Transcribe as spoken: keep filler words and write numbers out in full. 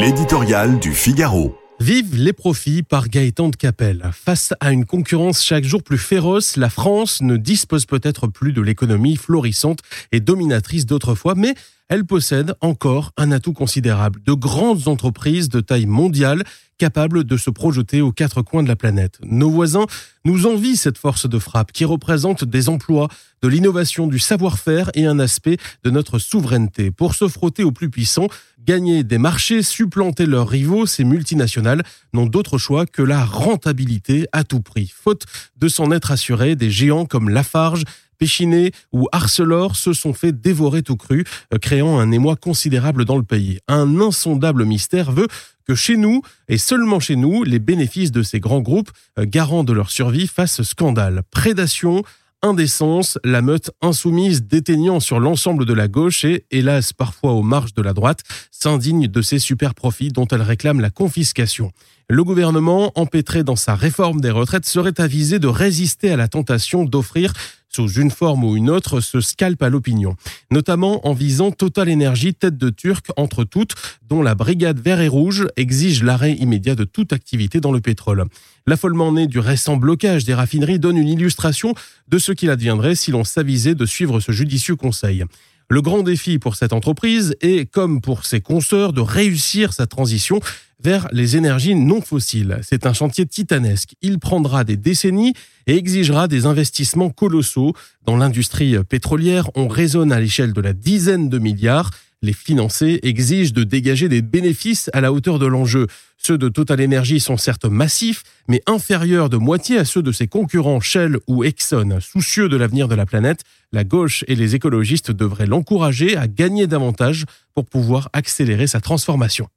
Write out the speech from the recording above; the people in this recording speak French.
L'éditorial du Figaro. Vive les profits par Gaëtan de Capèle. Face à une concurrence chaque jour plus féroce, la France ne dispose peut-être plus de l'économie florissante et dominatrice d'autrefois, mais elle possède encore un atout considérable. De grandes entreprises de taille mondiale capables de se projeter aux quatre coins de la planète. Nos voisins nous envient cette force de frappe qui représente des emplois, de l'innovation, du savoir-faire et un aspect de notre souveraineté. Pour se frotter aux plus puissants, gagner des marchés, supplanter leurs rivaux, ces multinationales n'ont d'autre choix que la rentabilité à tout prix. Faute de s'en être assuré, des géants comme Lafarge, Pechiney ou Arcelor se sont fait dévorer tout cru, créant un émoi considérable dans le pays. Un insondable mystère veut que chez nous, et seulement chez nous, les bénéfices de ces grands groupes, garants de leur survie, fassent scandale. Prédation, indécence, la meute insoumise déteignant sur l'ensemble de la gauche et, hélas, parfois aux marges de la droite, s'indigne de ces superprofits dont elle réclame la confiscation. Le gouvernement, empêtré dans sa réforme des retraites, serait avisé de résister à la tentation d'offrir, sous une forme ou une autre, ce scalp à l'opinion. Notamment en visant TotalEnergies, tête de turc entre toutes, dont la brigade vert et rouge exige l'arrêt immédiat de toute activité dans le pétrole. L'affolement né du récent blocage des raffineries donne une illustration de ce qu'il adviendrait si l'on s'avisait de suivre ce judicieux conseil. Le grand défi pour cette entreprise est, comme pour ses consoeurs, de réussir sa transition vers les énergies non fossiles. C'est un chantier titanesque. Il prendra des décennies et exigera des investissements colossaux. Dans l'industrie pétrolière, on raisonne à l'échelle de la dizaine de milliards. Les financiers exigent de dégager des bénéfices à la hauteur de l'enjeu. Ceux de TotalEnergies sont certes massifs, mais inférieurs de moitié à ceux de ses concurrents Shell ou Exxon. Soucieux de l'avenir de la planète, la gauche et les écologistes devraient l'encourager à gagner davantage pour pouvoir accélérer sa transformation.